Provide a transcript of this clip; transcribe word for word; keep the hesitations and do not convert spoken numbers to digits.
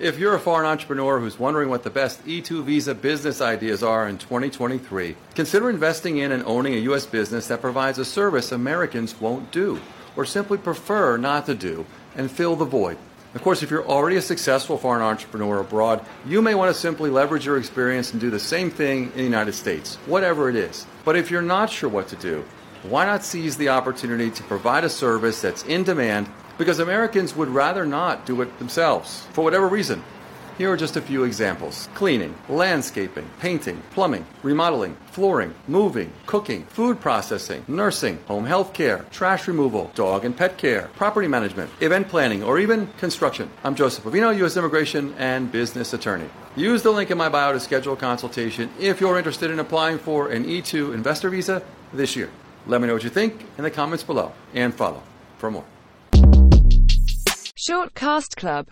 If you're a foreign entrepreneur who's wondering what the best E two visa business ideas are in twenty twenty-three, consider investing in and owning a U S business that provides a service Americans won't do or simply prefer not to do and fill the void. Of course, if you're already a successful foreign entrepreneur abroad, you may want to simply leverage your experience and do the same thing in the United States, whatever it is. But if you're not sure what to do, why not seize the opportunity to provide a service that's in demand, because Americans would rather not do it themselves, for whatever reason. Here are just a few examples. Cleaning, landscaping, painting, plumbing, remodeling, flooring, moving, cooking, food processing, nursing, home health care, trash removal, dog and pet care, property management, event planning, or even construction. I'm Joseph Bovino, U S Immigration and Business Attorney. Use the link in my bio to schedule a consultation if you're interested in applying for an E two investor visa this year. Let me know what you think in the comments below and follow for more. Shortcast Club.